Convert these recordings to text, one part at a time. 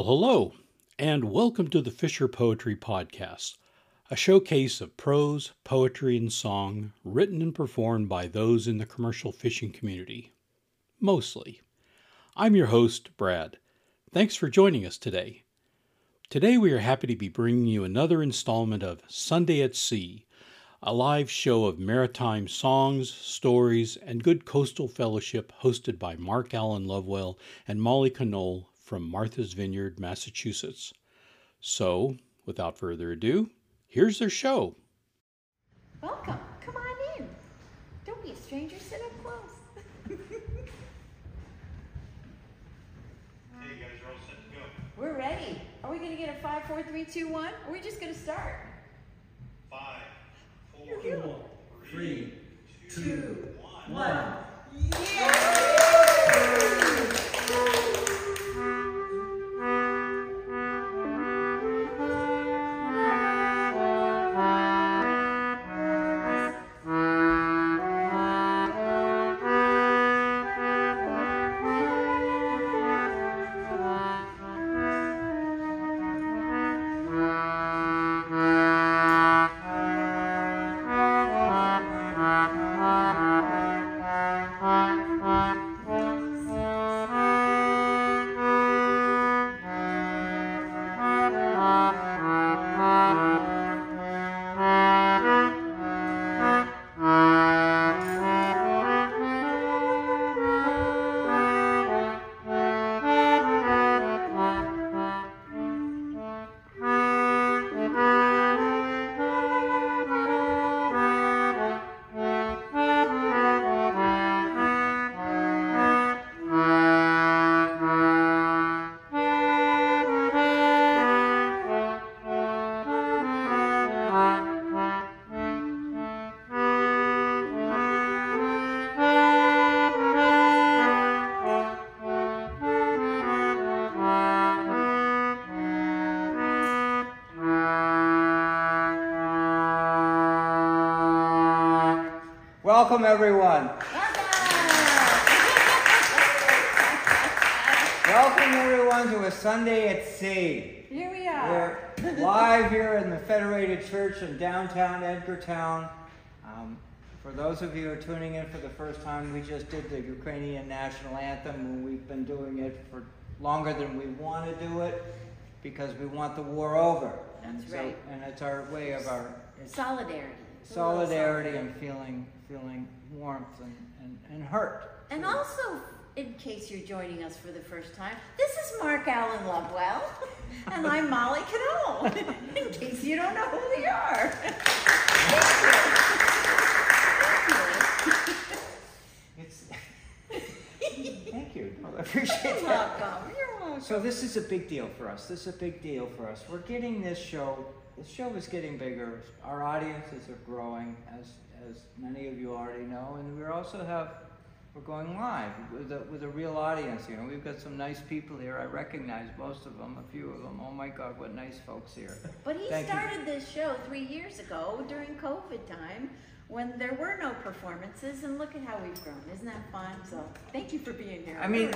Well, hello, and welcome to the Fisher Poetry Podcast, a showcase of prose, poetry, and song written and performed by those in the commercial fishing community. Mostly. I'm your host, Brad. Thanks for joining us today. Today we are happy to be bringing you another installment of Sunday at Sea, a live show of maritime songs, stories, and good coastal fellowship hosted by Mark Alan Lovewell and Molly Conole from Martha's Vineyard, Massachusetts. So, without further ado, here's their show. Welcome. Come on in. Don't be a stranger. Sit up close. Hey, you guys are all set to go. We're ready. Are we going to get a 5, 4, 3, 2, 1? Or are we just going to start? 5, 4, 3, 2, 1. Yeah! Welcome, everyone. Welcome, everyone, to a Sunday at Sea. Here we are. We're live here in the Federated Church in downtown Edgartown. For those of you who are tuning in for the first time, we just did the Ukrainian national anthem, and we've been doing it for longer than we want to do it because we want the war over. That's right. And it's our way of our solidarity and feeling warmth and hurt. And also, in case you're joining us for the first time, this is Mark Alan Lovewell, and I'm Molly Conole, in case you don't know who we are. Thank you. Well, I appreciate it. You're welcome. So this is a big deal for us. We're getting this show. The show is getting bigger. Our audiences are growing, as many of you already know, and we're going live with a real audience. You know, we've got some nice people here. I recognize most of them, a few of them. Oh my God, what nice folks here! But he started this show 3 years ago during COVID time, when there were no performances, and look at how we've grown. Isn't that fun? So thank you for being here. I mean,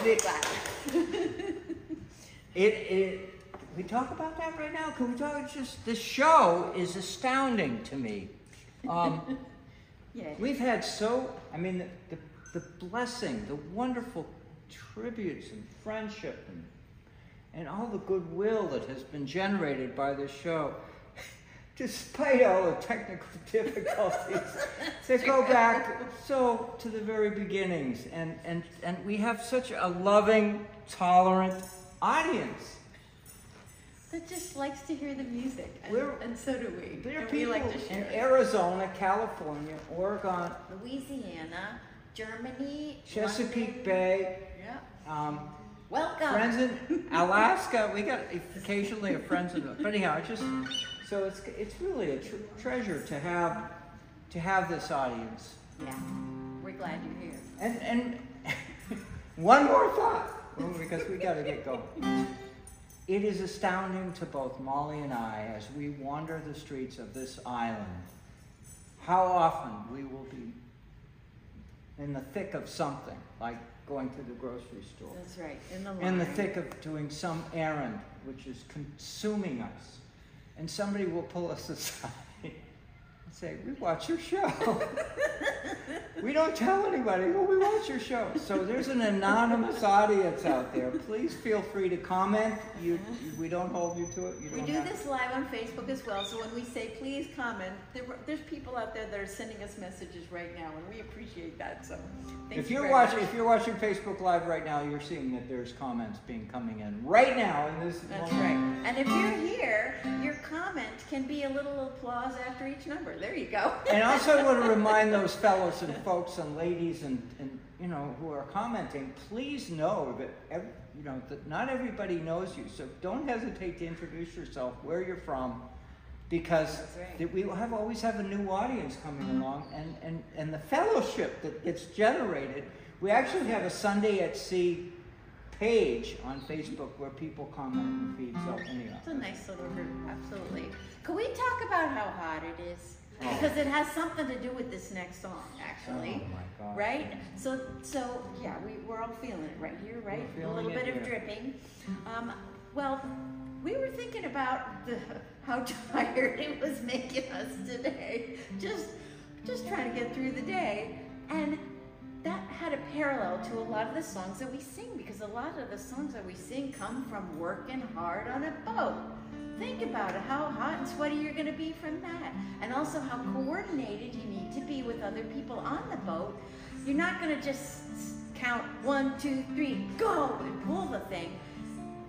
we talk about that right now? Can we talk? This show is astounding to me. We've had the blessing, the wonderful tributes and friendship and all the goodwill that has been generated by this show, despite all the technical difficulties, to go back to the very beginnings. And we have such a loving, tolerant audience that just likes to hear the music, and so do we. We like to share in Arizona, California, Oregon, Louisiana, Germany, Chesapeake London. Bay. Yeah. Welcome. Friends in Alaska. We got occasionally friends in. But anyhow, it's really a treasure to have this audience. Yeah, we're glad you're here. And one more thought, because we got to get going. It is astounding to both Molly and I, as we wander the streets of this island, how often we will be in the thick of something, like going to the grocery store. That's right, in the thick of doing some errand, which is consuming us, and somebody will pull us aside and say, we watch your show. We don't tell anybody, but we watch your show. So there's an anonymous audience out there. Please feel free to comment. We don't hold you to it. We do this live on Facebook as well, so when we say please comment, there's people out there that are sending us messages right now, and we appreciate that. So if you're watching Facebook Live right now, you're seeing that there's comments coming in right now in this moment. That's right. And if you're here, your comment can be a little applause after each number. There you go. And also I want to remind those fellows and folks and ladies and you know who are commenting, please know that that not everybody knows you, so don't hesitate to introduce yourself, where you're from, because we always have a new audience coming along, and the fellowship that gets generated. We actually have a Sunday at Sea page on Facebook where people comment and feed. So anyway, it's a nice little group. Absolutely. Can we talk about how hot it is? Because it has something to do with this next song, actually. Oh my God. Right? So yeah, we're all feeling it right here, right? A little bit of dripping. Well, we were thinking about how tired it was making us today. Just trying to get through the day. And that had a parallel to a lot of the songs that we sing, because a lot of the songs that we sing come from working hard on a boat. Think about it, how hot and sweaty you're going to be from that, and also how coordinated you need to be with other people on the boat. You're not going to just count 1, 2, 3, go, and pull the thing.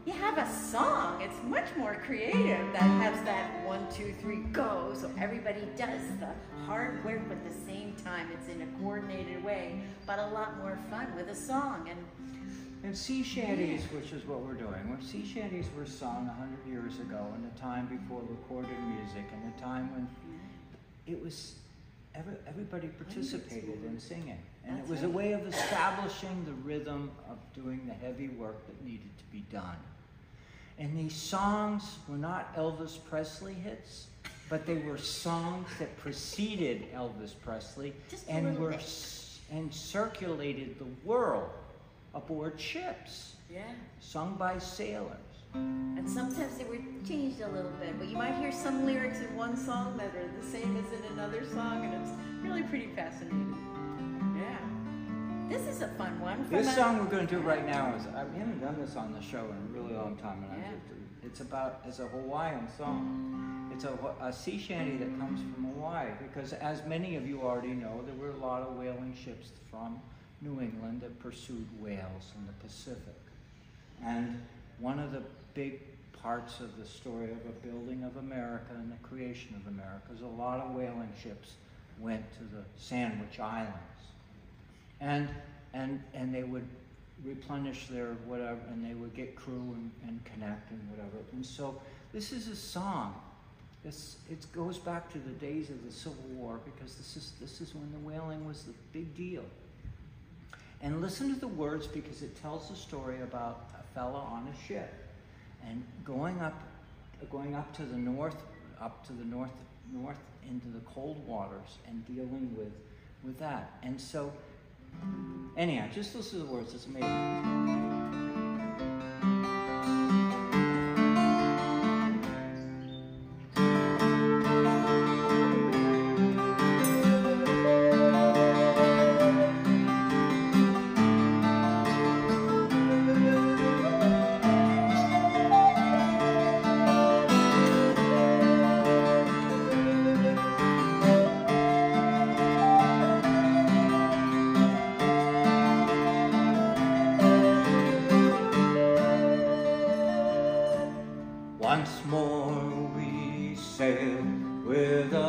You have a song. It's much more creative that has that 1, 2, 3, go, so everybody does the hard work at the same time. It's in a coordinated way, but a lot more fun with a song. And sea shanties, which is what we're doing. When sea shanties were sung 100 years ago, in the time before recorded music, in the time when it was everybody participated in singing, and it was a way of establishing the rhythm of doing the heavy work that needed to be done. And these songs were not Elvis Presley hits, but they were songs that preceded Elvis Presley and circulated the world. Aboard ships, sung by sailors. And sometimes they were changed a little bit, but you might hear some lyrics in one song that are the same as in another song, and it's really pretty fascinating. Yeah. This is a fun one. This song we're going to do right now we haven't done this on the show in a really long time, and it's a Hawaiian song. It's a sea shanty that comes from Hawaii, because as many of you already know, there were a lot of whaling ships from New England that pursued whales in the Pacific. And one of the big parts of the story of the building of America and the creation of America is a lot of whaling ships went to the Sandwich Islands. And they would replenish their whatever, and they would get crew and connect and whatever. And so this is a song. It goes back to the days of the Civil War, because this is when the whaling was the big deal. And listen to the words, because it tells a story about a fella on a ship and going up to the north into the cold waters and dealing with that. And so, anyhow, just listen to the words. It's Now we're bound.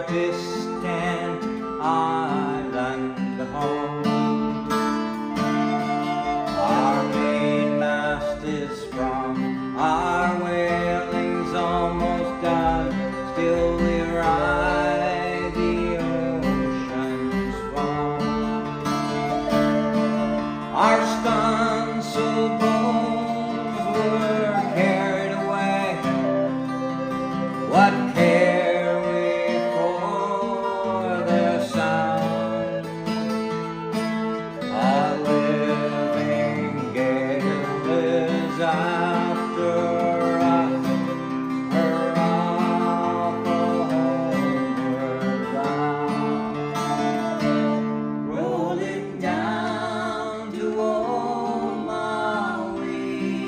our distant island home. Our mainmast is sprung, our wailing's almost done, still we ride the ocean's foam. Our stunsail bows were carried away, what care we for their sound? A living gale is after us, her awful homeward bound. Rolling down to old Maui,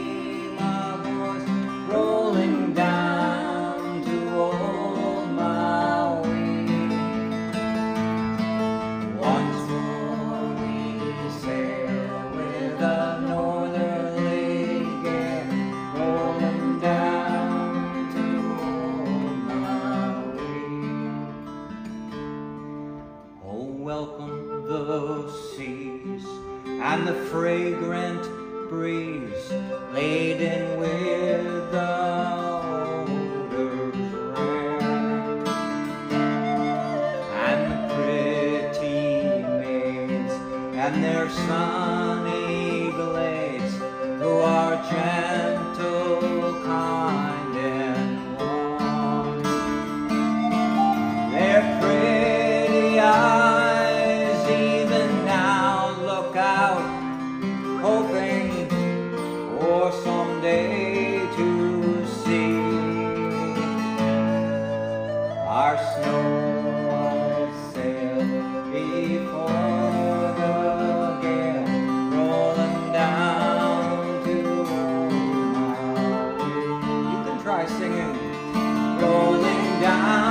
my voice, rolling down to old Maui. Once more we sail with a northerly gale, rolling down to old Maui. Oh, welcome the seas and the fragrant breeze, laden with the odors rare, and the pretty maids and their sunny glades, who are gentle, kind, and warm. Their pretty eyes even now look out, hoping for someday to see our snow-white sail before the gale, rolling down to old Maui. You can try singing, rolling down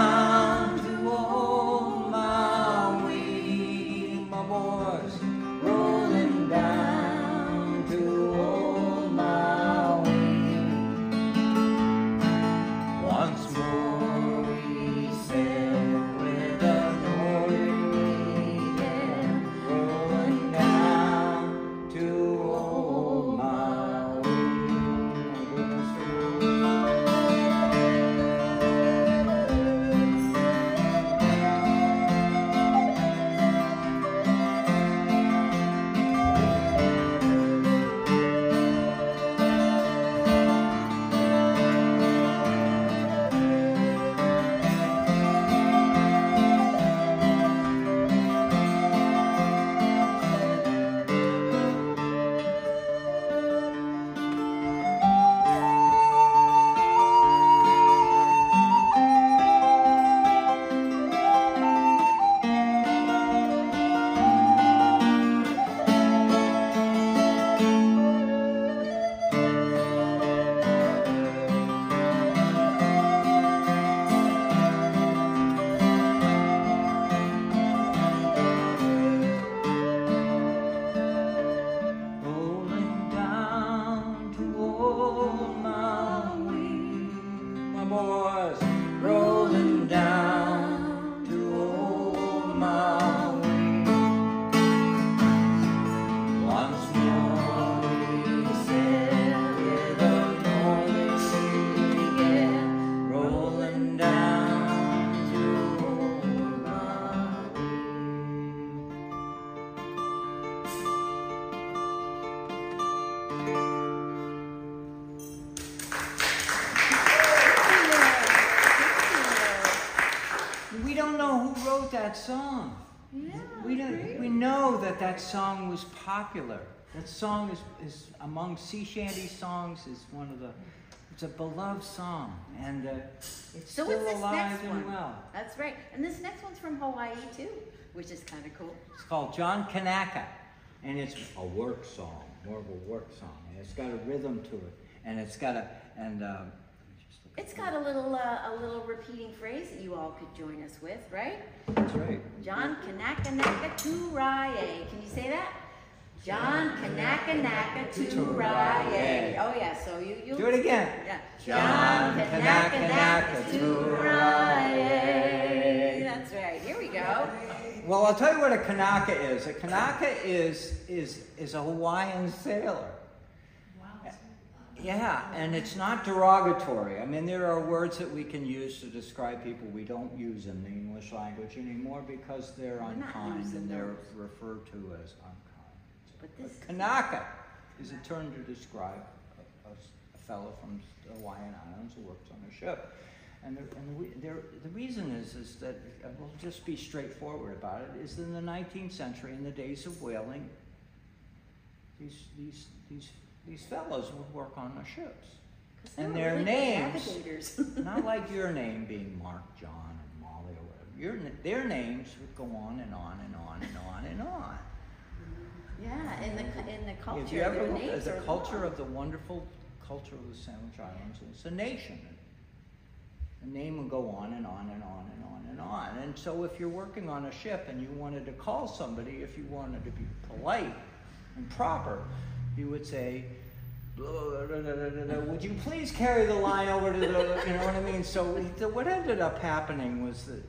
to old Maui, my boys, rolling down to old Maui. Once more we sail with a northerly gale, rolling down to old Maui. Rolling down to old Maui, my boys, rolling down to old Maui. Once more we sail with a northerly gale, rolling down to old Maui. We don't know who wrote that song. We know that that song was popular. That song is among sea shanty songs, is one of the, it's a beloved song, and it's So what's still this alive next and one? well. That's right. And this next one's from Hawaii too, which is kind of cool. It's called John Kanaka, and it's a work song, more of a work song. And it's got a rhythm to it, and it's got a, and just look It's got a little repeating phrase that you all could join us with, right? that's right. John Kanaka Naka Turae. Can you say that? John Kanaka Naka Turae. Oh yeah, so you Do it again. Yeah. John Kanaka Naka Turae. Well, I'll tell you what a Kanaka is. A Kanaka is a Hawaiian sailor. Wow. Yeah, and it's not derogatory. I mean, there are words that we can use to describe people we don't use in the English language anymore because they're unkind and they're referred to as unkind. But this Kanaka is a term to describe a fellow from the Hawaiian Islands who works on a ship. And the reason is that, we'll just be straightforward about it, is in the 19th century, in the days of whaling, these fellows would work on the ships. And their names, not like your name being Mark, John, or Molly, or whatever, their names would go on and on and on and on and on. Yeah, in the culture, if you ever look, names the culture of the wonderful culture of the Sandwich Islands, it's a nation. The name would go on and on and on and on and on. And so if you're working on a ship and you wanted to call somebody, if you wanted to be polite and proper, you would say, would you please carry the line over to the, you know what I mean? So what ended up happening was that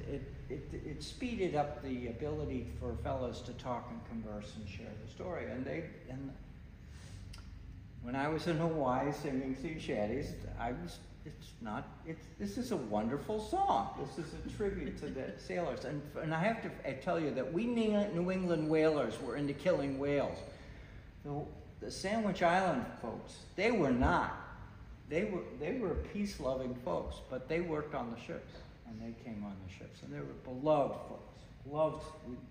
it speeded up the ability for fellows to talk and converse and share the story. And when I was in Hawaii singing sea shanties, this is a wonderful song. This is a tribute to the sailors. And I have to tell you that we New England whalers were into killing whales. The Sandwich Island folks, they were not. They were peace-loving folks, but they worked on the ships, and they came on the ships, and they were beloved folks.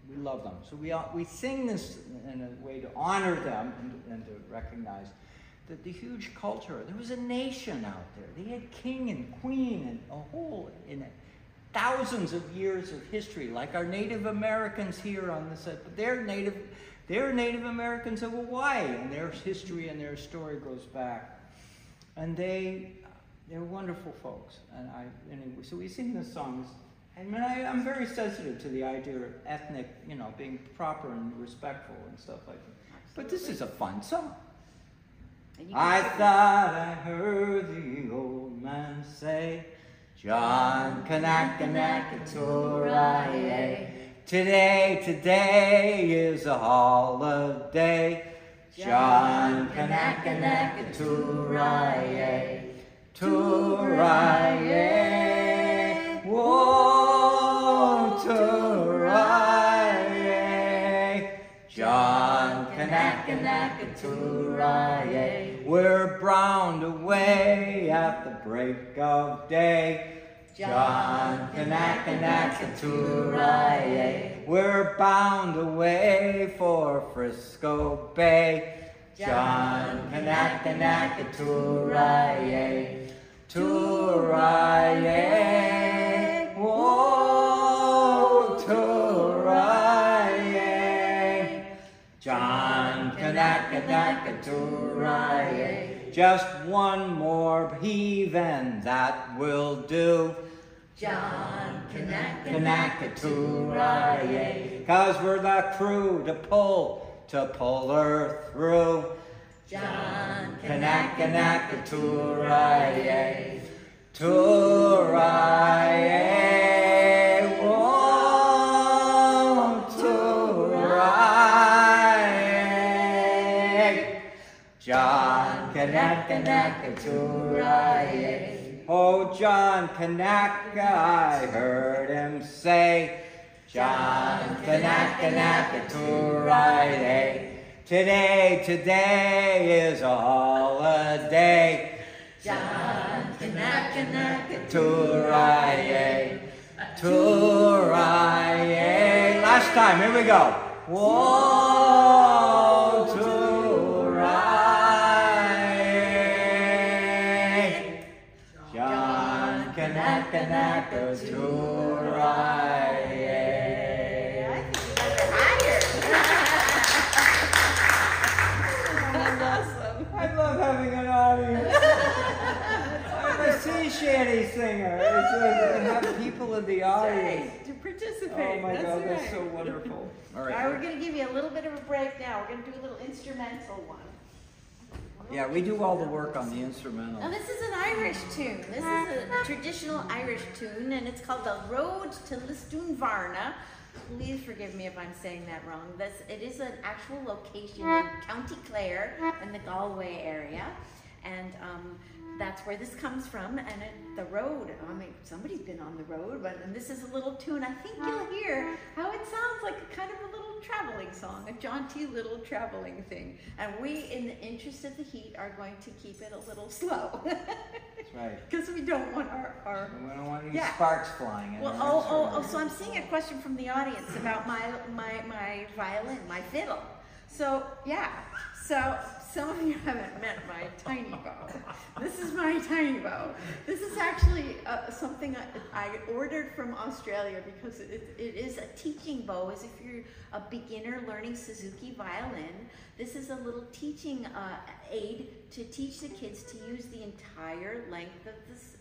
We love them. So we sing this in a way to honor them and to recognize that the huge culture, there was a nation out there. They had king and queen and thousands of years of history, like our Native Americans here on the set. But they're Native Americans of Hawaii, and their history and their story goes back. And they're wonderful folks. So we sing this song. I mean, I'm very sensitive to the idea of ethnic, being proper and respectful and stuff like that. But this is a fun song. I thought I heard the old man say, John, Kanaka, Torae. Today is a holiday. John, Kanaka, Torae. Whoa, Torae. John, Kanaka, Torae. We're browned away at the break of day. John, Kanaka, Torae. We're bound away for Frisco Bay. John, Kanaka, Torae. Torae. Whoa, Torae. John, Kanaka, Torae. Just one more heave and that will do. John, Kanaka, Torae. 'Cause we're the crew to pull her through. John, Kanaka, Torae. Torae. Whoa, Torae. John, Kanaka, Torae. Oh, John, Kanaka, I heard him say. John, Kanaka, Torae. Today is a holiday. John, Kanaka, Torae. Torae. Last time, here we go. Whoa, Torae. Kanaka, Torae. I think you guys are higher. That's awesome. I love having an audience. I'm a sea shanty singer. It's have people in the audience. Right, to participate. Oh my that's God, right. That's so wonderful. All right. All right, we're going to give you a little bit of a break now. We're going to do a little instrumental one. Yeah, we do all the work on the instrumental. Now this is an Irish tune. This is a traditional Irish tune, and it's called The Road to Lisdoonvarna Please forgive me if I'm saying that wrong. It is an actual location in County Clare in the Galway area, and that's where this comes from. And the road, I mean, somebody's been on the road, but and this is a little tune. I think you'll hear how it sounds like a kind of a little traveling song, a jaunty little traveling thing. And we, in the interest of the heat, are going to keep it a little slow. That's right. Because we don't want we don't want any sparks flying. Well, so I'm seeing a question from the audience about my violin, my fiddle. So some of you haven't met my tiny bow. This is my tiny bow. This is actually something I ordered from Australia because it is a teaching bow. As if you're a beginner learning Suzuki violin, this is a little teaching aid to teach the kids to use the entire length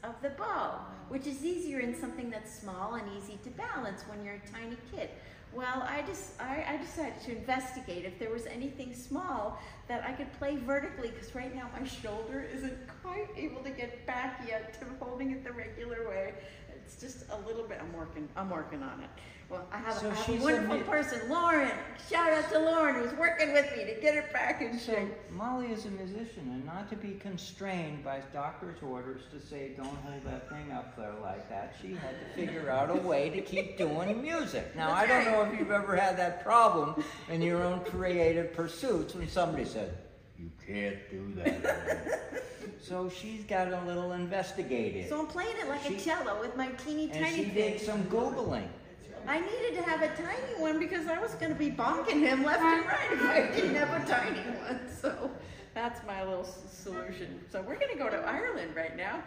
of the bow, which is easier in something that's small and easy to balance when you're a tiny kid. Well, I decided to investigate if there was anything small that I could play vertically, because right now my shoulder isn't quite able to get back yet to holding it the regular way. It's just a little bit. I'm working on it. Well, I have a wonderful person, Lauren. Shout out to Lauren, who's working with me to get it back in shape. So Molly is a musician, and not to be constrained by doctor's orders to say, don't hold that thing up there like that. She had to figure out a way to keep doing music. Now, I don't know if you've ever had that problem in your own creative pursuits when somebody said, you can't do that. So she's got a little investigative. So I'm playing it like a cello with my teeny tiny thing. And she did some Googling. I needed to have a tiny one because I was going to be bonking him left and right if I didn't have a tiny one. So that's my little solution. So we're going to go to Ireland right now.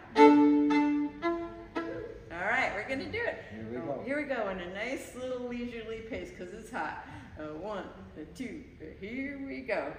All right, we're going to do it. Here we go. Here we go in a nice little leisurely pace because it's hot. A one, a two, here we go.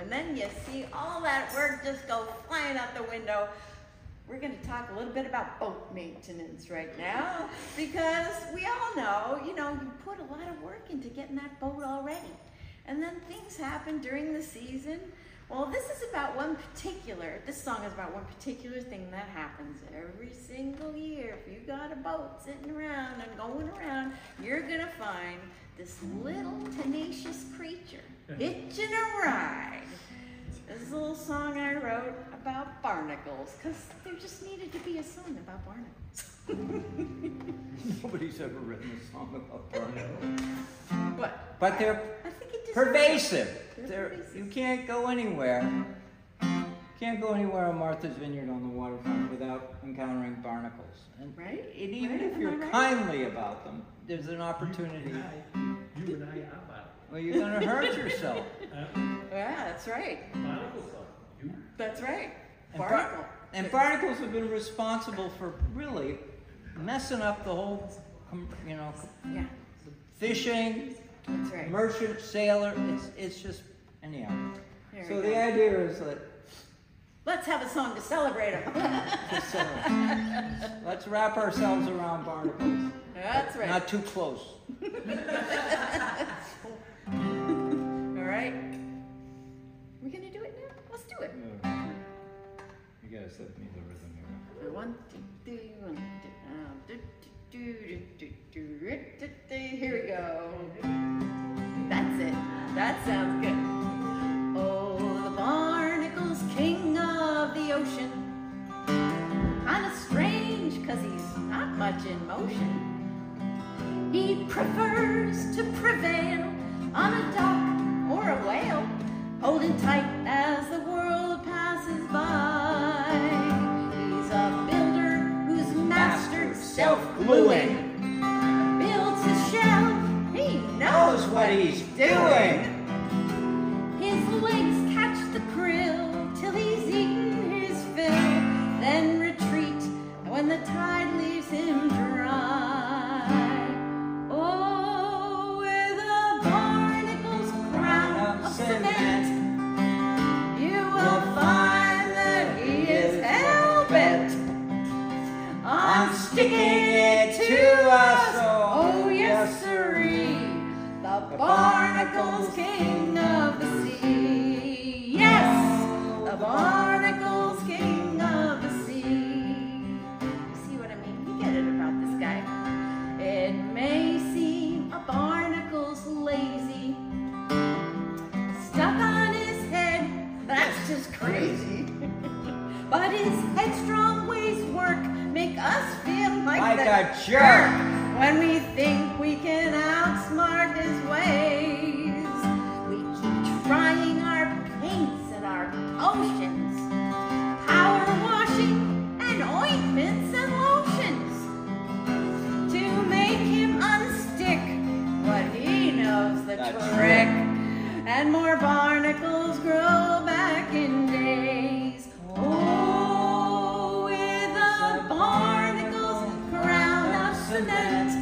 And then you see all that work just go flying out the window. We're going to talk a little bit about boat maintenance right now, because we all know, you put a lot of work into getting that boat all ready. And then things happen during the season. Well, this song is about one particular thing that happens every single year if you got a boat sitting around and going around, you're gonna find this little tenacious creature hitching a ride. This is a little song I wrote about barnacles, because there just needed to be a song about barnacles. Nobody's ever written a song about barnacles. But they're pervasive. You can't go anywhere. Can't go anywhere on Martha's Vineyard on the waterfront without encountering barnacles. And, right? And even if you're kindly about them, there's an opportunity. You and I are barnacles. Well, you're going to hurt yourself. Yeah, that's right. Barnacles are you. That's right. And barnacles have been responsible for really messing up the whole, fishing, that's right. Merchant, sailor. It's just, anyhow. So the idea is that let's have a song to celebrate them. Let's wrap ourselves around barnacles. That's right. Not too close. All right. We're going to do it now? Let's do it. You guys let me the rhythm here. One, two, three. Here we go. That's it. That sounds good. Oh, the barnacle's king of the ocean. Kind of strange, because he's not much in motion. He prefers to prevail on a dock or a whale, holding tight as the world passes by. He's a builder who's mastered self-gluing. Builds his shell, he knows what he's doing. His legs catch the krill till he's eaten his fill, then retreat when the tide leaves him dry. Sticking it to us, oh yes sirree, the barnacle's king of the sea. Yes, the barnacle's king of the sea. You see what I mean? You get it about this guy. It may seem a barnacle's lazy, stuck on his head, that's just crazy. But his headstrong ways work, make us feel like a jerk when we think we can outsmart his ways. We keep trying our paints and our potions, power washing and ointments and lotions, to make him unstick, but he knows the trick, and more barnacles grow back in days. Cement.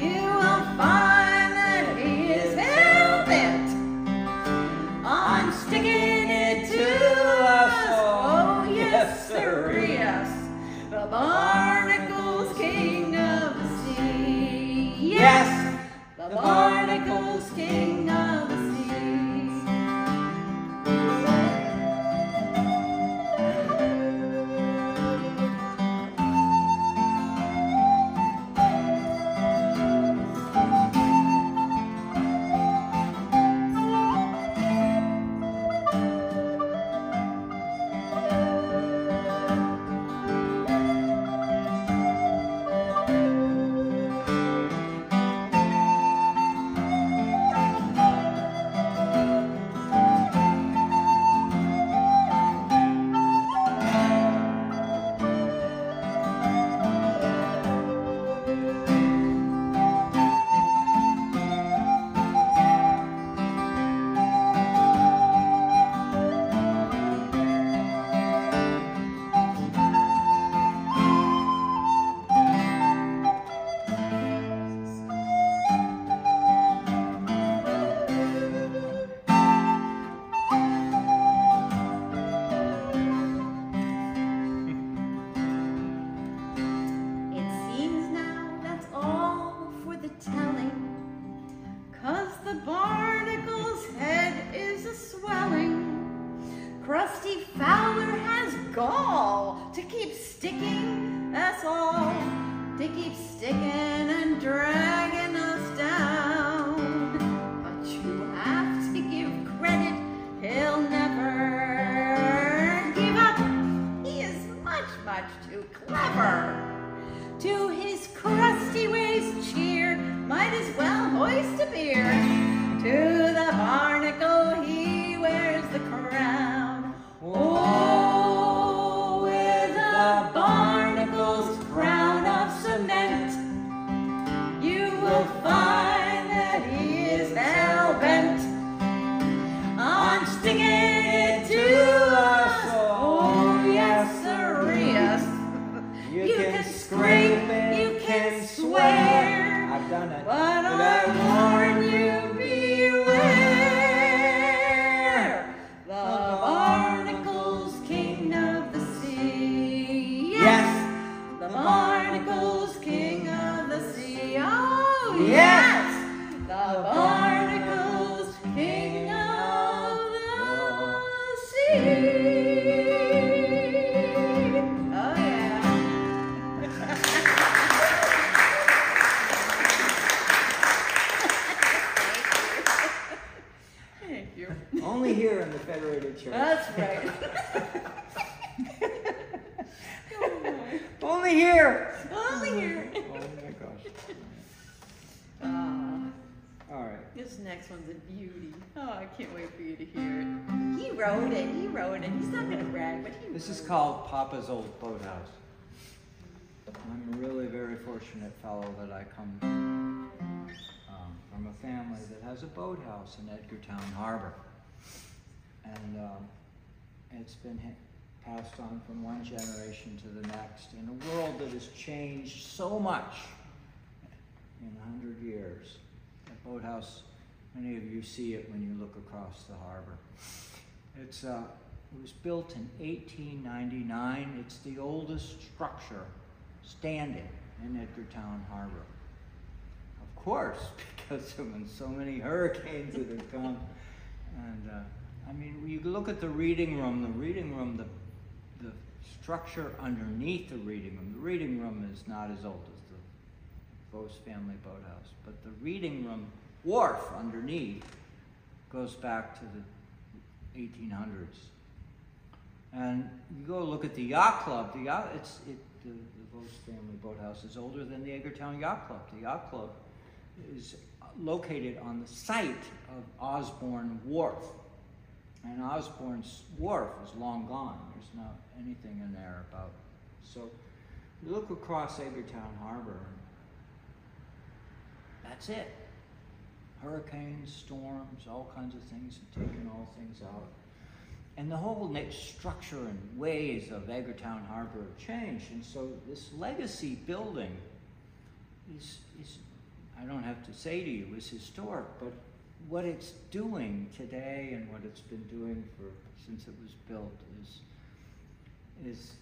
You will find that he is hell-bent on sticking it to us. Oh yes, sir, yes, the barnacle's king of the sea. Yes, the barnacle's king of the sea. keep sticking and dragging us down, but you have to give credit, he'll never give up. He is much, much too clever. To his crusty waist cheer, might as well hoist a beer. To the barnacle he wears the crown. Oh, with the barnacle's crown of cement, you will find that he is hell-bent on sticking it to us. Oh, yes, sir, yes. You can scrape it, you can swear. I've done it. But I warn you, beware, the barnacle's king of the sea. Yes, the barnacle's king of the sea. Oh, yes, the barnacle's king of the sea. Oh, yeah. Only here in the Federated Church. That's right. Only here. Only here. Oh my gosh. All right. This next one's a beauty. Oh, I can't wait for you to hear it. He wrote it. He wrote it. He's not going to brag, but he. This is called Papa's Old Boathouse. I'm a really very fortunate fellow that I come from a family that has a boathouse in Edgartown Harbor. And it's been passed on from one generation to the next in a world that has changed so much in 100 years. The boathouse, many of you see it when you look across the harbor. It was built in 1899. It's the oldest structure standing in Edgartown Harbor. Of course, because there have been so many hurricanes that have come. And I mean, you look at the reading room, the structure underneath the reading room. The reading room is not as old as the Bose family boathouse, but the reading room wharf underneath goes back to the 1800s. And you go look at the yacht club. The Bose family boathouse is older than the Edgartown Yacht Club. The yacht club is located on the site of Osborne Wharf. And Osborne's Wharf is long gone. There's not anything in there about it. So you look across Edgartown Harbor, and that's it. Hurricanes, storms, all kinds of things have taken all things out. And the whole structure and ways of Edgartown Harbor have changed. And so this legacy building is I don't have to say to you, is historic, but what it's doing today and what it's been doing since it was built is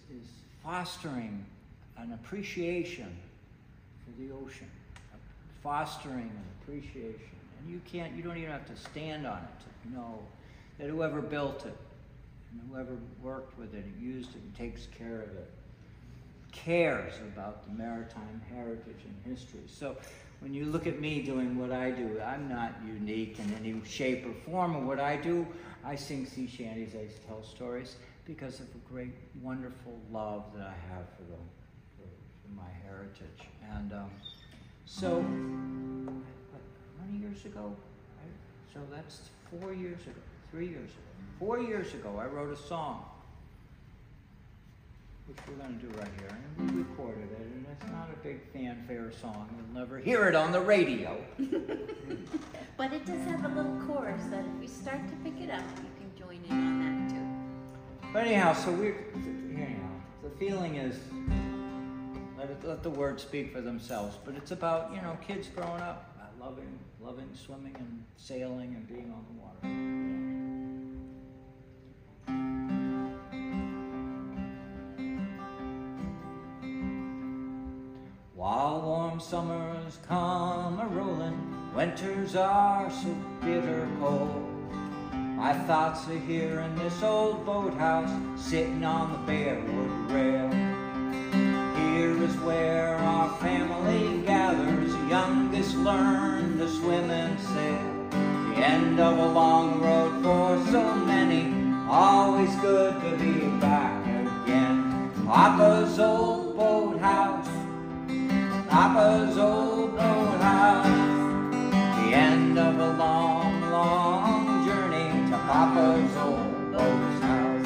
fostering an appreciation for the ocean, fostering an appreciation. And you don't even have to stand on it to know that whoever built it and whoever worked with it and used it and takes care of it cares about the maritime heritage and history. So when you look at me doing what I do, I'm not unique in any shape or form of what I do. I sing sea shanties, I tell stories, because of a great, wonderful love that I have for my heritage. And so, 20 years ago, right? So that's 4 years ago, 3 years ago. 4 years ago, I wrote a song, which we're going to do right here, and we recorded it, and it's not a big fanfare song. You'll never hear it on the radio. But it does have a little chorus that if you start to pick it up, you can join in on that too. But anyhow, the feeling is let the words speak for themselves, but it's about, kids growing up, loving swimming and sailing and being on the water. While warm summers come a-rollin', winters are so bitter cold. My thoughts are here in this old boathouse, sitting on the bare wood rail. Here is where our family always learn to swim and sail. The end of a long road for so many, always good to be back again. Papa's old boathouse, Papa's old boathouse. The end of a long, long journey to Papa's old boathouse.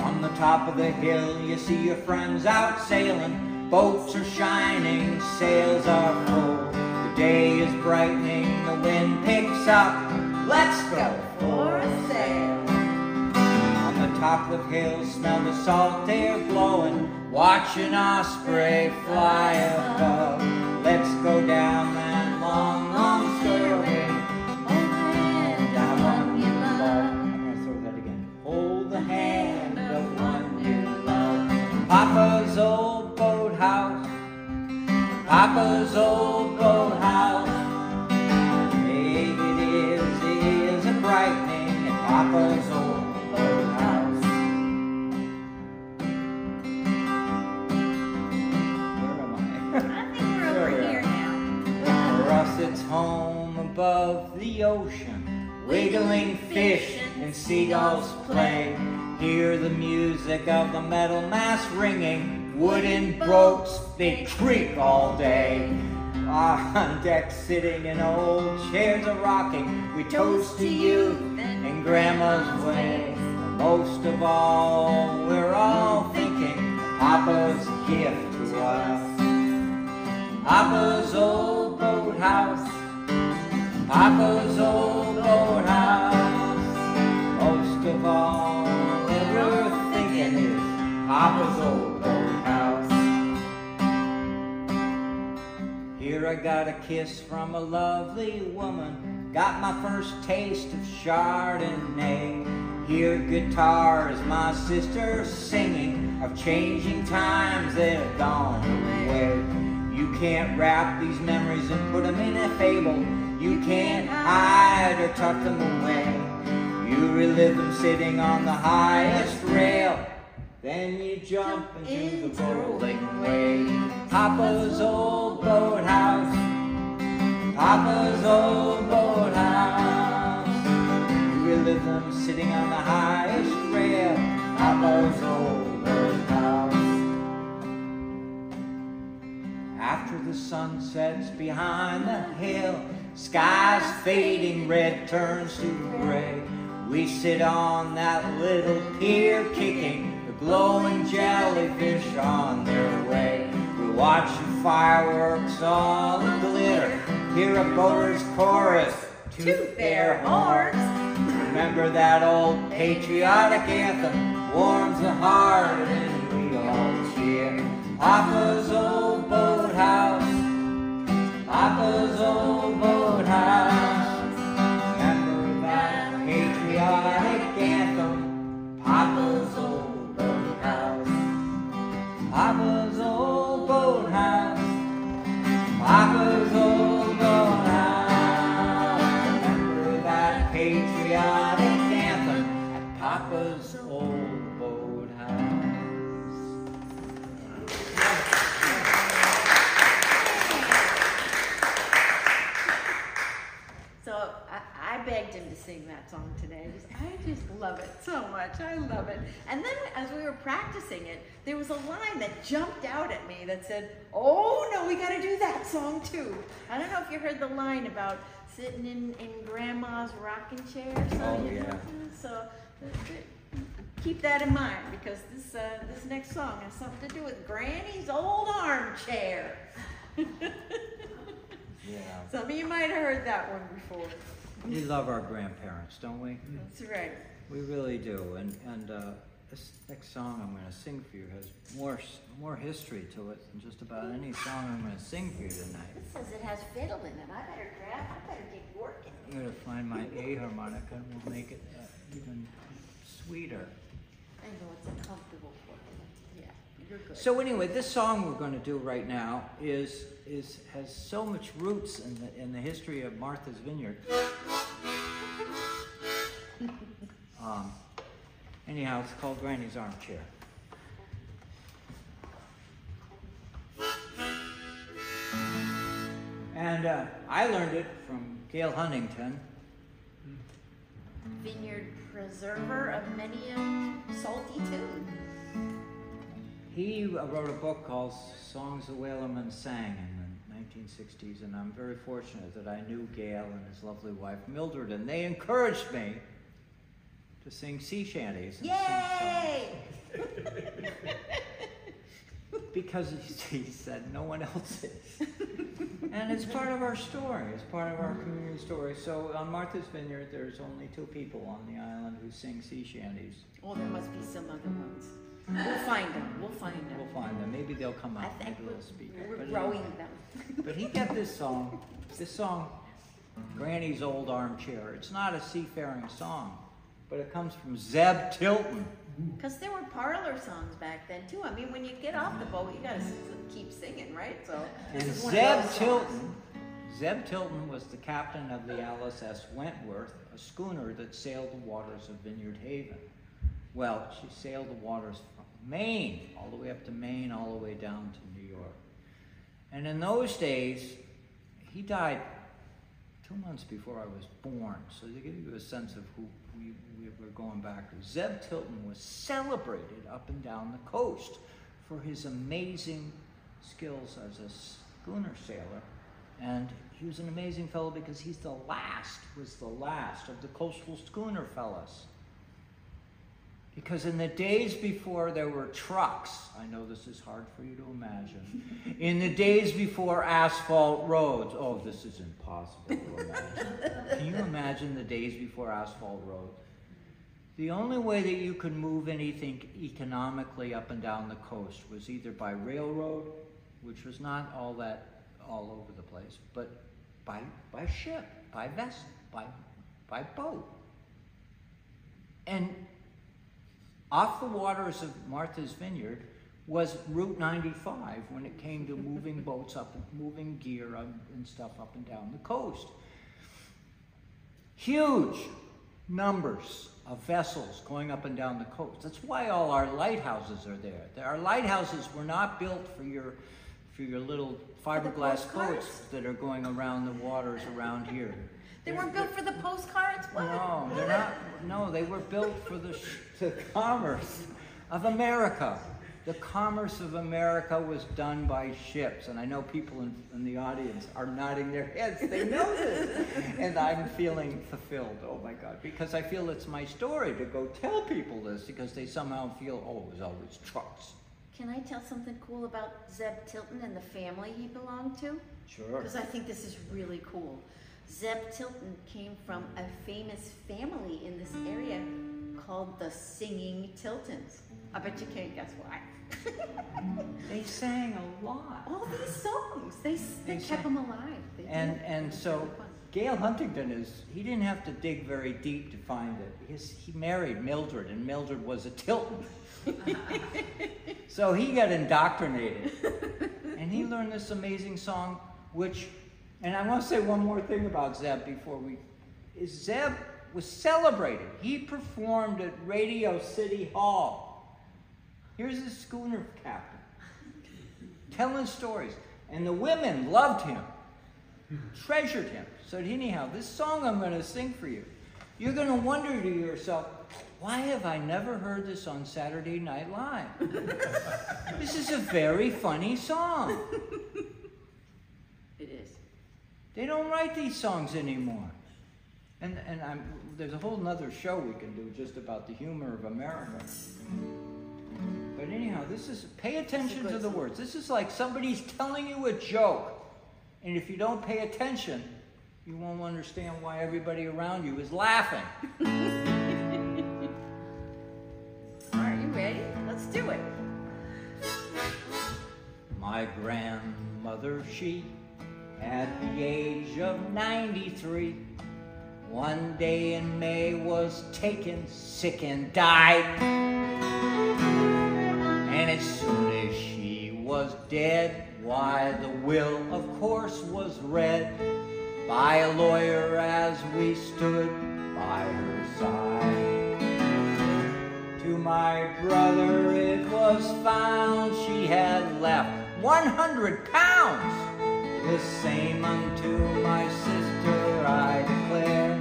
From the top of the hill you see your friends out sailing. Boats are shining, sails are full. The day is brightening, the wind picks up. Let's go for a sail. On the top of hills, smell the salt air blowing. Watch an osprey fly above. Let's go down that long, long stairway. Hold the hand of one you love. I'm going to throw that again. Hold the hand of one you love. Papa's old house, Papa's old boathouse. It is a brightening at Papa's old boathouse. Where am I? I think we're over here now. For us it's home above the ocean, wiggling fish and seagulls play. Hear the music of the metal masts ringing. Wooden boats, they creak all day. On deck sitting in old chairs a-rocking, we toast to you in Grandma's way. Most of all, we're all thinking Papa's gift to us. Papa's old boathouse, Papa's old boathouse. Most of all, we're thinking is Papa's old boathouse. Here I got a kiss from a lovely woman, got my first taste of Chardonnay. Hear guitars, my sister singing, of changing times that have gone away. You can't wrap these memories and put them in a fable. You can't hide or tuck them away. You relive them sitting on the highest rail. Then you jump into the rolling wave. Papa's old boathouse, Papa's old boathouse. You relive them sitting on the highest rail. Papa's old boathouse. After the sun sets behind the hill, sky's fading, red turns to gray. We sit on that little pier kicking glowing jellyfish on their way. We watch the fireworks all glitter, hear a boater's chorus toot their horns. Remember that old patriotic anthem warms the heart and we all cheer. Papa's old boathouse, Papa's old boathouse. Remember that patriotic anthem, Papa's old boathouse, Papa's old boathouse, Papa's old boathouse. Remember that patriotic anthem at Papa's old boathouse. So I begged him to sing that song today. I just love it so much. I love it. And then as we were practicing it, there was a line that jumped out at me that said, oh no, we got to do that song too. I don't know if you heard the line about sitting in Grandma's rocking chair or something. Oh, yeah. So keep that in mind because this next song has something to do with Granny's old armchair. Yeah. Some of you might have heard that one before. We love our grandparents, don't we? That's right. We really do. And this next song I'm going to sing for you has more history to it than just about any song I'm going to sing for you tonight. It says it has fiddle in it. I better get working. I'm going to find my A harmonica and we'll make it even sweeter. I know it's uncomfortable for you. Yeah, you're good. So anyway, this song we're going to do right now has so much roots in the history of Martha's Vineyard. Anyhow, it's called Granny's Armchair. And I learned it from Gail Huntington. Vineyard preserver of many a salty tune. He wrote a book called Songs the Whalemen Sang in the 1960s, and I'm very fortunate that I knew Gail and his lovely wife Mildred, and they encouraged me to sing sea shanties and Yay! Sing songs. Because he said no one else is. And it's part of our story, it's part of our community story. So on Martha's Vineyard, there's only two people on the island who sing sea shanties. Well, there must be some other ones. We'll find them. We'll find them. Maybe they'll come out. Maybe they'll speak. We're growing them. But he got this song, Granny's Old Armchair. It's not a seafaring song, but it comes from Zeb Tilton. Because there were parlor songs back then, too. I mean, when you get off the boat, you got to keep singing, right? So. And Zeb Tilton was the captain of the Alice S. Wentworth, a schooner that sailed the waters of Vineyard Haven. Well, she sailed the waters from Maine, all the way up to Maine, all the way down to New York. And in those days, he died 2 months before I was born, so to give you a sense of who we were going back to. Zeb Tilton was celebrated up and down the coast for his amazing skills as a schooner sailor, and he was an amazing fellow because he's the last of the coastal schooner fellas. Because in the days before there were trucks, I know this is hard for you to imagine, in the days before asphalt roads, oh, this is impossible to imagine. Can you imagine the days before asphalt roads? The only way that you could move anything economically up and down the coast was either by railroad, which was not all over the place, but by ship, by vessel, by boat. And off the waters of Martha's Vineyard was Route 95 when it came to moving boats up and moving gear and stuff up and down the coast. Huge numbers of vessels going up and down the coast. That's why all our lighthouses are there. Our lighthouses were not built for your little fiberglass boats that are going around the waters around here. They weren't built for the postcards? What? No, they're not. No, they were built for the commerce of America. The commerce of America was done by ships. And I know people in the audience are nodding their heads. They know this. And I'm feeling fulfilled, oh my God, because I feel it's my story to go tell people this because they somehow feel, oh, it was always trucks. Can I tell something cool about Zeb Tilton and the family he belonged to? Sure. Because I think this is really cool. Zeb Tilton came from a famous family in this area called the Singing Tiltons. I bet you can't guess why. They sang a lot. All these songs. They kept them alive. And so Gail Huntington he didn't have to dig very deep to find it. He married Mildred, and Mildred was a Tilton. So he got indoctrinated. And he learned this amazing song, which... And I want to say one more thing about Zeb before we... Zeb was celebrated. He performed at Radio City Hall. Here's the schooner captain telling stories. And the women loved him, treasured him. So anyhow, this song I'm going to sing for you, you're going to wonder to yourself, why have I never heard this on Saturday Night Live? This is a very funny song. It is. They don't write these songs anymore. And there's a whole nother show we can do just about the humor of America. But anyhow, pay attention to the words. This is like somebody's telling you a joke. And if you don't pay attention, you won't understand why everybody around you is laughing. Are you ready? Let's do it. My grandmother, she... At the age of 93, one day in May was taken sick and died. And as soon as she was dead, why, the will, of course, was read by a lawyer as we stood by her side. To my brother it was found she had left 100 pounds. the same unto my sister, I declare.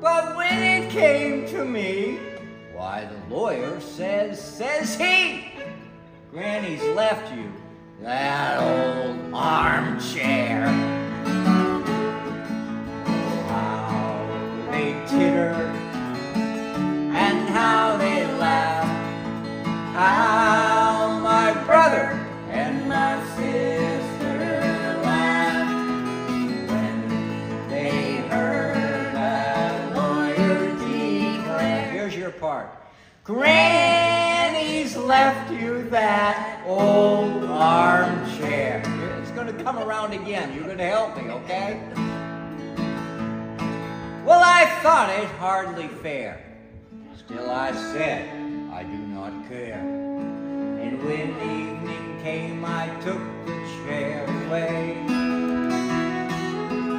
But when it came to me, why, the lawyer says he, Granny's left you, that old armchair. Oh, how they titter and how they laugh, how my brother and my sister laughed when they heard a lawyer declare. Here's your part. Granny's left you that old armchair. It's going to come around again. You're going to help me, okay? Well, I thought it hardly fair. Still I said, I do not care. And when evening came, I took the chair away.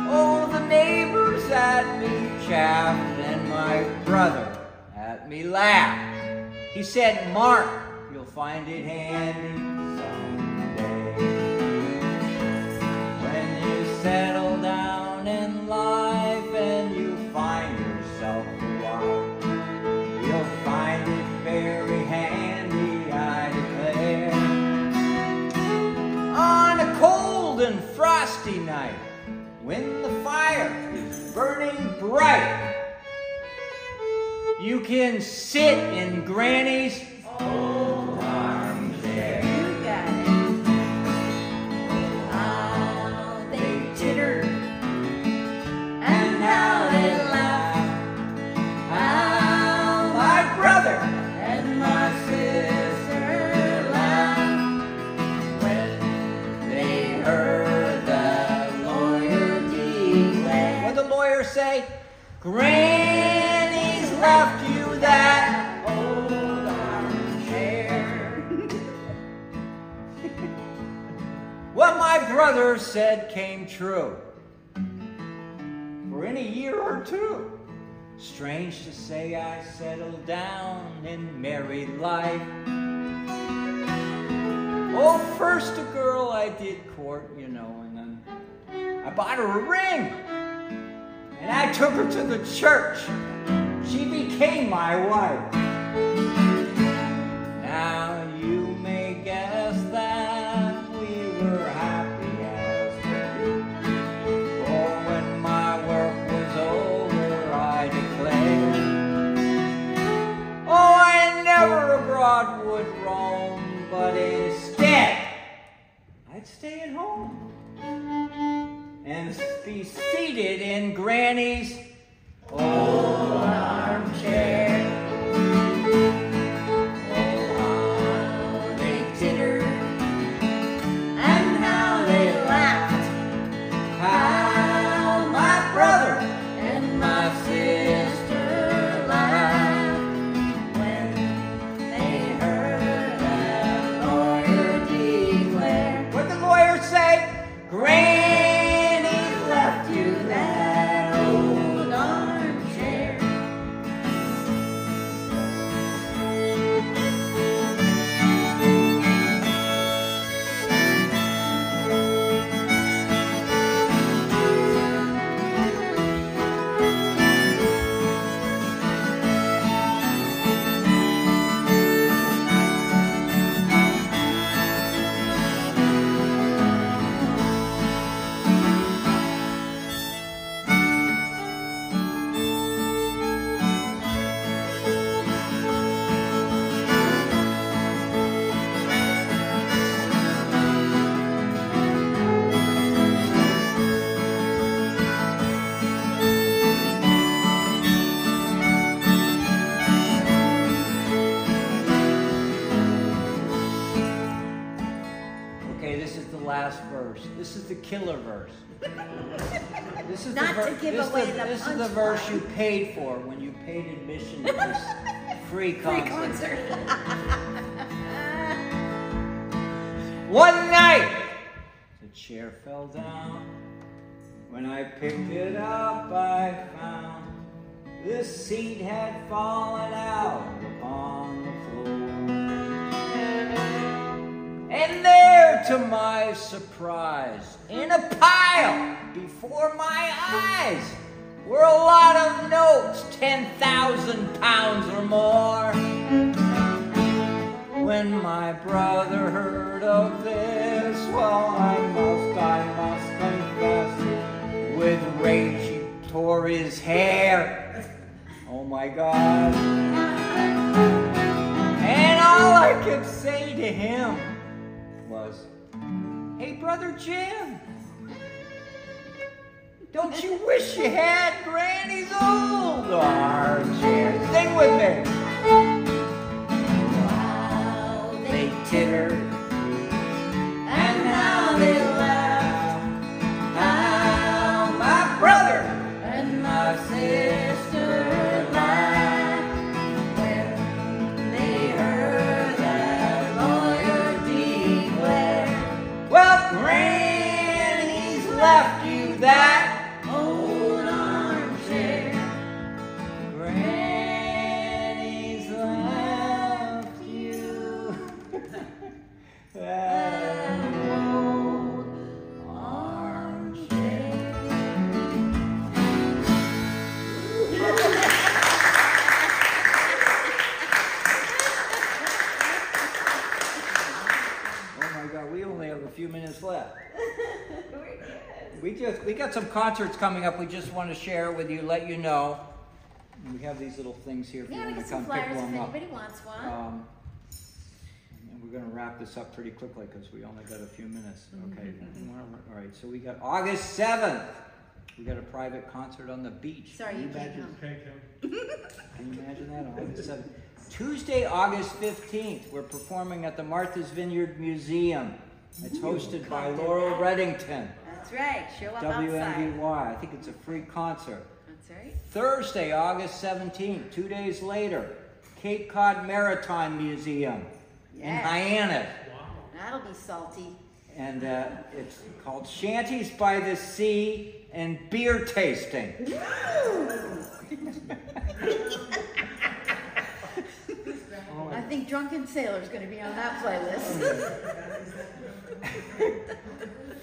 Oh, the neighbors at me chaffed, and my brother at me laughed. He said, Mark, you'll find it handy someday. When you settle down in life and you find yourself a wife, you'll find it very handy, I declare. On a cold and frosty night, when the fire is burning bright, you can sit in Granny's old armchair. You got it. How they titter and how they laugh, how my brother and my sister laughed when they heard the lawyer declare. What did the lawyer say? Granny left you that old armchair. What my brother said came true. For in a year or two, strange to say, I settled down in married life. Oh, first a girl I did court, you know, and then I bought her a ring. And I took her to the church. She became my wife. Now you may guess that we were happy as could. For when my work was over, I declared, oh, I never abroad would roam, but instead I'd stay at home and be seated in Granny's old armchair. Oh, how they tittered and how they laughed, how my brother and my sister laughed when they heard the lawyer declare. What did the lawyer say? Great. This is the killer verse. This is not to give away the punchline. This is the verse you paid for when you paid admission to this free concert. One night, the chair fell down. When I picked it up, I found this seat had fallen out upon the floor. And there to my surprise, in a pile before my eyes, were a lot of notes, 10,000 pounds or more. When my brother heard of this, well, I must confess, with rage he tore his hair. Oh my God. And all I could say to him was, "Hey, Brother Jim, don't you wish you had Granny's old orange hair?" Sing with me. Wow, they tittered, and now they laugh. How my brother and my sister laughed when they heard that lawyer declare, "Well, Granny's left you that old orange hair, Granny's left you that old orange hair." Oh my God, we only have a few minutes left. We got some concerts coming up. We just want to share with you, let you know. We have these little things here if you want to come pick one up. Yeah, we got some flyers if anybody wants one. And we're going to wrap this up pretty quickly because we only got a few minutes. Okay. Mm-hmm. All right. So we got August 7th. We got a private concert on the beach. Sorry, you can't come. Can you imagine that? August 7th. Tuesday, August 15th, we're performing at the Martha's Vineyard Museum. It's hosted by Laurel Reddington. That's right. Show up WMBY. Outside. I think it's a free concert. That's right. Thursday, August 17th, 2 days later, Cape Cod Maritime Museum in Hyannis. Wow. That'll be salty. And it's called Shanties by the Sea and Beer Tasting. I think Drunken Sailor's going to be on that playlist.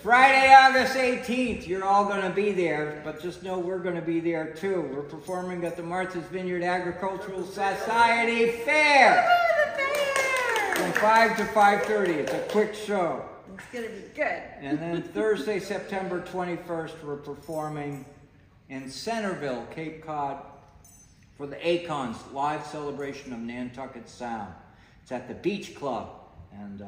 Friday, August 18th, you're all going to be there, but just know we're going to be there too. We're performing at the Martha's Vineyard Agricultural Society Fair. Oh, the fair! From 5 to 5:30. It's a quick show. It's going to be good. And then Thursday, September 21st, we're performing in Centerville, Cape Cod, for the Acon's live celebration of Nantucket Sound. It's at the Beach Club, and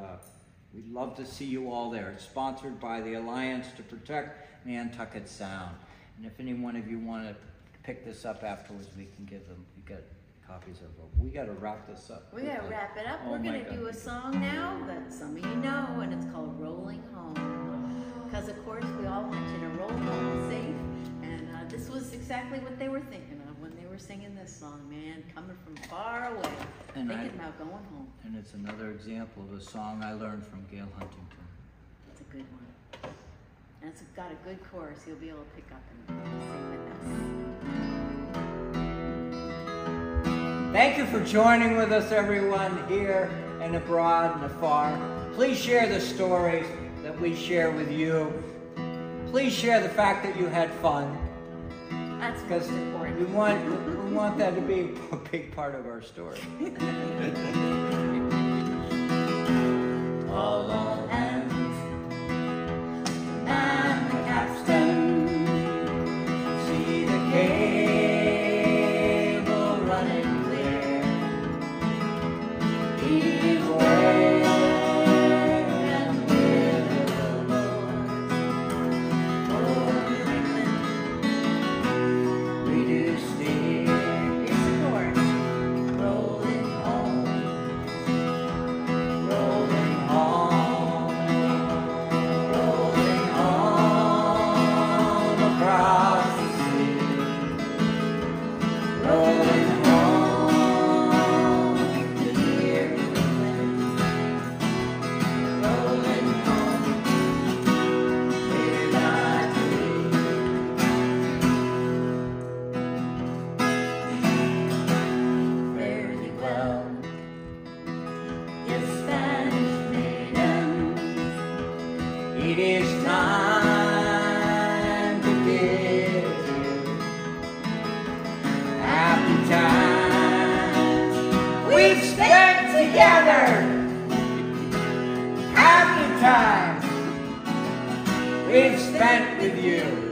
we'd love to see you all there. It's sponsored by the Alliance to Protect Nantucket Sound. And if any one of you want to pick this up afterwards, we can give them, we got copies of them. We got to wrap this up. We got to wrap it up. We're going to do a song now that some of you know, and it's called Rolling Home. Because, of course, we all want you to roll home safe. And this was exactly what they were thinking of when they were singing this song, man, coming from far away. And thinking about going home. And it's another example of a song I learned from Gail Huntington. It's a good one. And it's got a good chorus you'll be able to pick up and sing with us. Thank you for joining with us, everyone, here and abroad and afar. Please share the stories that we share with you. Please share the fact that you had fun. That's because we want that to be a big part of our story. All on hands and the capstan, see the cable running clear. He's away and with the Lord. Oh, you stay, it's a course, rolling home. It is time to give. Happy time we've spent together. Happy time we've spent with you.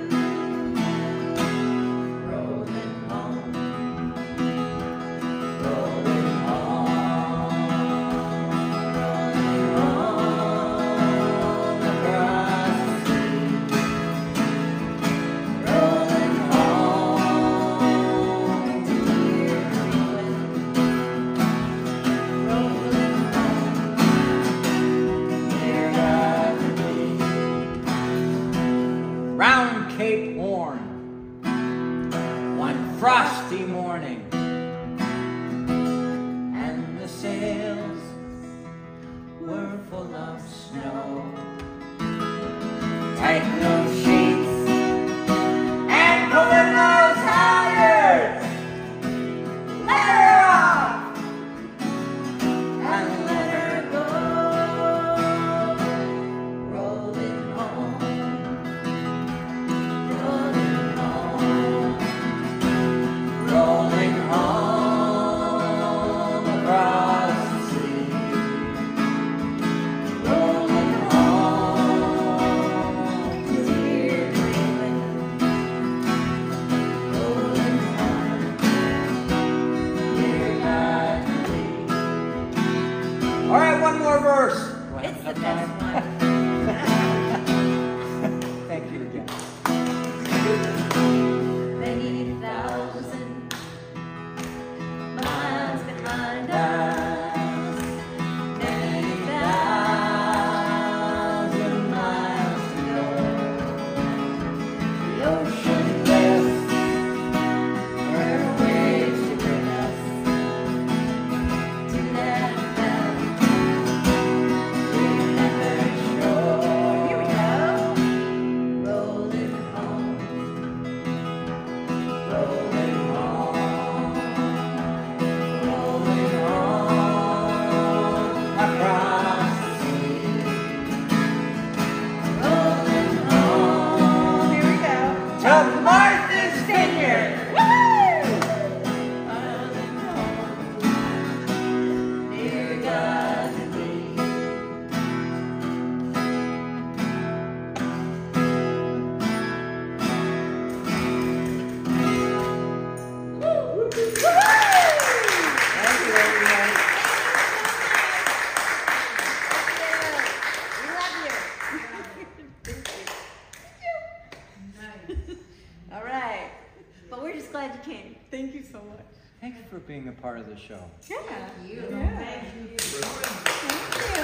Being a part of the show. Yeah. Thank you. Yeah. Thank you.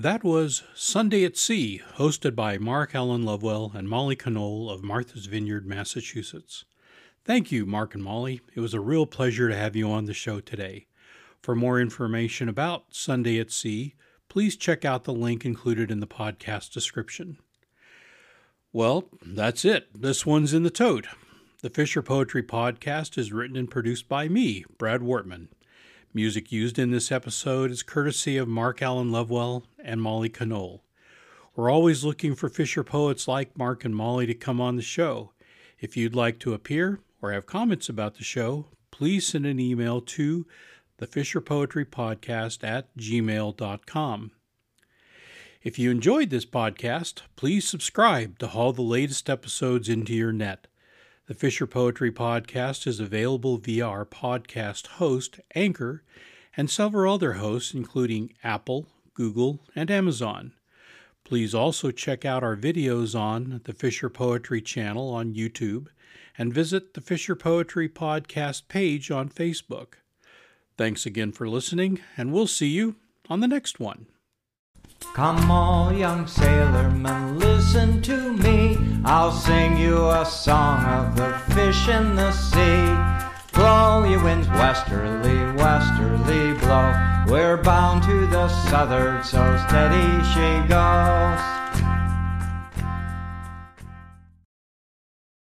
That was Sunday at Sea, hosted by Mark Alan Lovewell and Molly Conole of Martha's Vineyard, Massachusetts. Thank you, Mark and Molly. It was a real pleasure to have you on the show today. For more information about Sunday at Sea, please check out the link included in the podcast description. Well, that's it. This one's in the tote. The Fisher Poetry Podcast is written and produced by me, Brad Wartman. Music used in this episode is courtesy of Mark Alan Lovewell and Molly Conole. We're always looking for Fisher poets like Mark and Molly to come on the show. If you'd like to appear or have comments about the show, please send an email to thefisherpoetrypodcast@gmail.com. If you enjoyed this podcast, please subscribe to haul the latest episodes into your net. The Fisher Poetry Podcast is available via our podcast host, Anchor, and several other hosts, including Apple, Google, and Amazon. Please also check out our videos on the Fisher Poetry channel on YouTube and visit the Fisher Poetry Podcast page on Facebook. Thanks again for listening, and we'll see you on the next one. Come all young sailormen, listen to me. I'll sing you a song of the fish in the sea. Blow your winds westerly, westerly blow. We're bound to the southward, so steady she goes.